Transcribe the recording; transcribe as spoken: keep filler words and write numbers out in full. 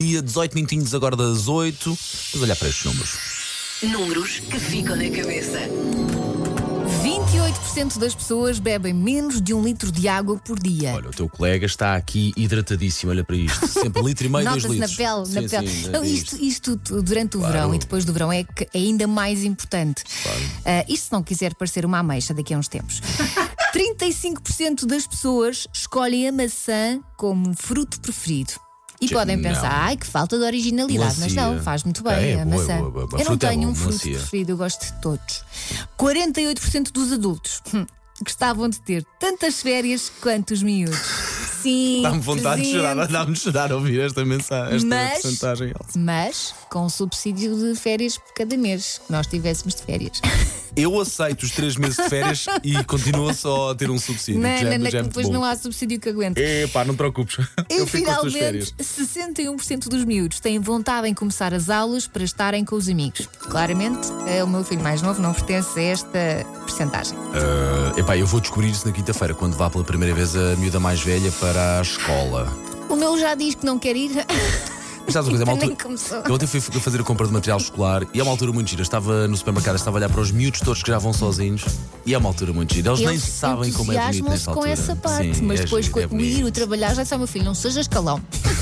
Dia dezoito minutinhos agora das oito. Vamos olhar para estes números. Números que ficam na cabeça. vinte e oito por cento das pessoas bebem menos de um litro de água por dia. Olha, o teu colega está aqui hidratadíssimo, olha para isto. Sempre litro e meio, dois litros. Nota-se na pele, sim, na pele. Sim, não, isto, isto durante o claro. verão e depois do verão é, que é ainda mais importante. Claro. Uh, isto se não quiser parecer uma ameixa daqui a uns tempos. trinta e cinco por cento das pessoas escolhem a maçã como fruto preferido. E Já, podem pensar, não. ai que falta de originalidade, mas não, faz muito bem é, é a boa, maçã. Boa, boa, boa. Eu não tenho é bom, um fruto macia. preferido, eu gosto de todos. quarenta e oito por cento dos adultos hum, gostavam de ter tantas férias quanto os miúdos. Sim, dá-me vontade presente. de chorar, dá-me de chorar a ouvir esta mensagem, esta mas, porcentagem. Mas com um subsídio de férias por cada mês que nós tivéssemos de férias. Eu aceito os três meses de férias e continuo só a ter um subsídio. Não, não, não, depois bom. não há subsídio que aguente. Epá, não te preocupes. E finalmente, sessenta e um por cento dos miúdos têm vontade em começar as aulas para estarem com os amigos. Claramente, o meu filho mais novo não pertence a esta percentagem. Uh, epá, eu vou descobrir isso na quinta-feira, quando vá pela primeira vez a miúda mais velha para a escola. O meu já diz que não quer ir. Sabes uma coisa, altura, eu ontem fui fazer a compra de material escolar e é uma altura muito gira. Estava no supermercado, estava a olhar para os miúdos todos que já vão sozinhos e é uma altura muito gira. Eles, Eles nem sabem como é bonito nessa altura. Eles entusiasmam-se com essa parte, sim, mas é depois giro, quando é ir o trabalhar já disse ao meu filho, não sejas calão.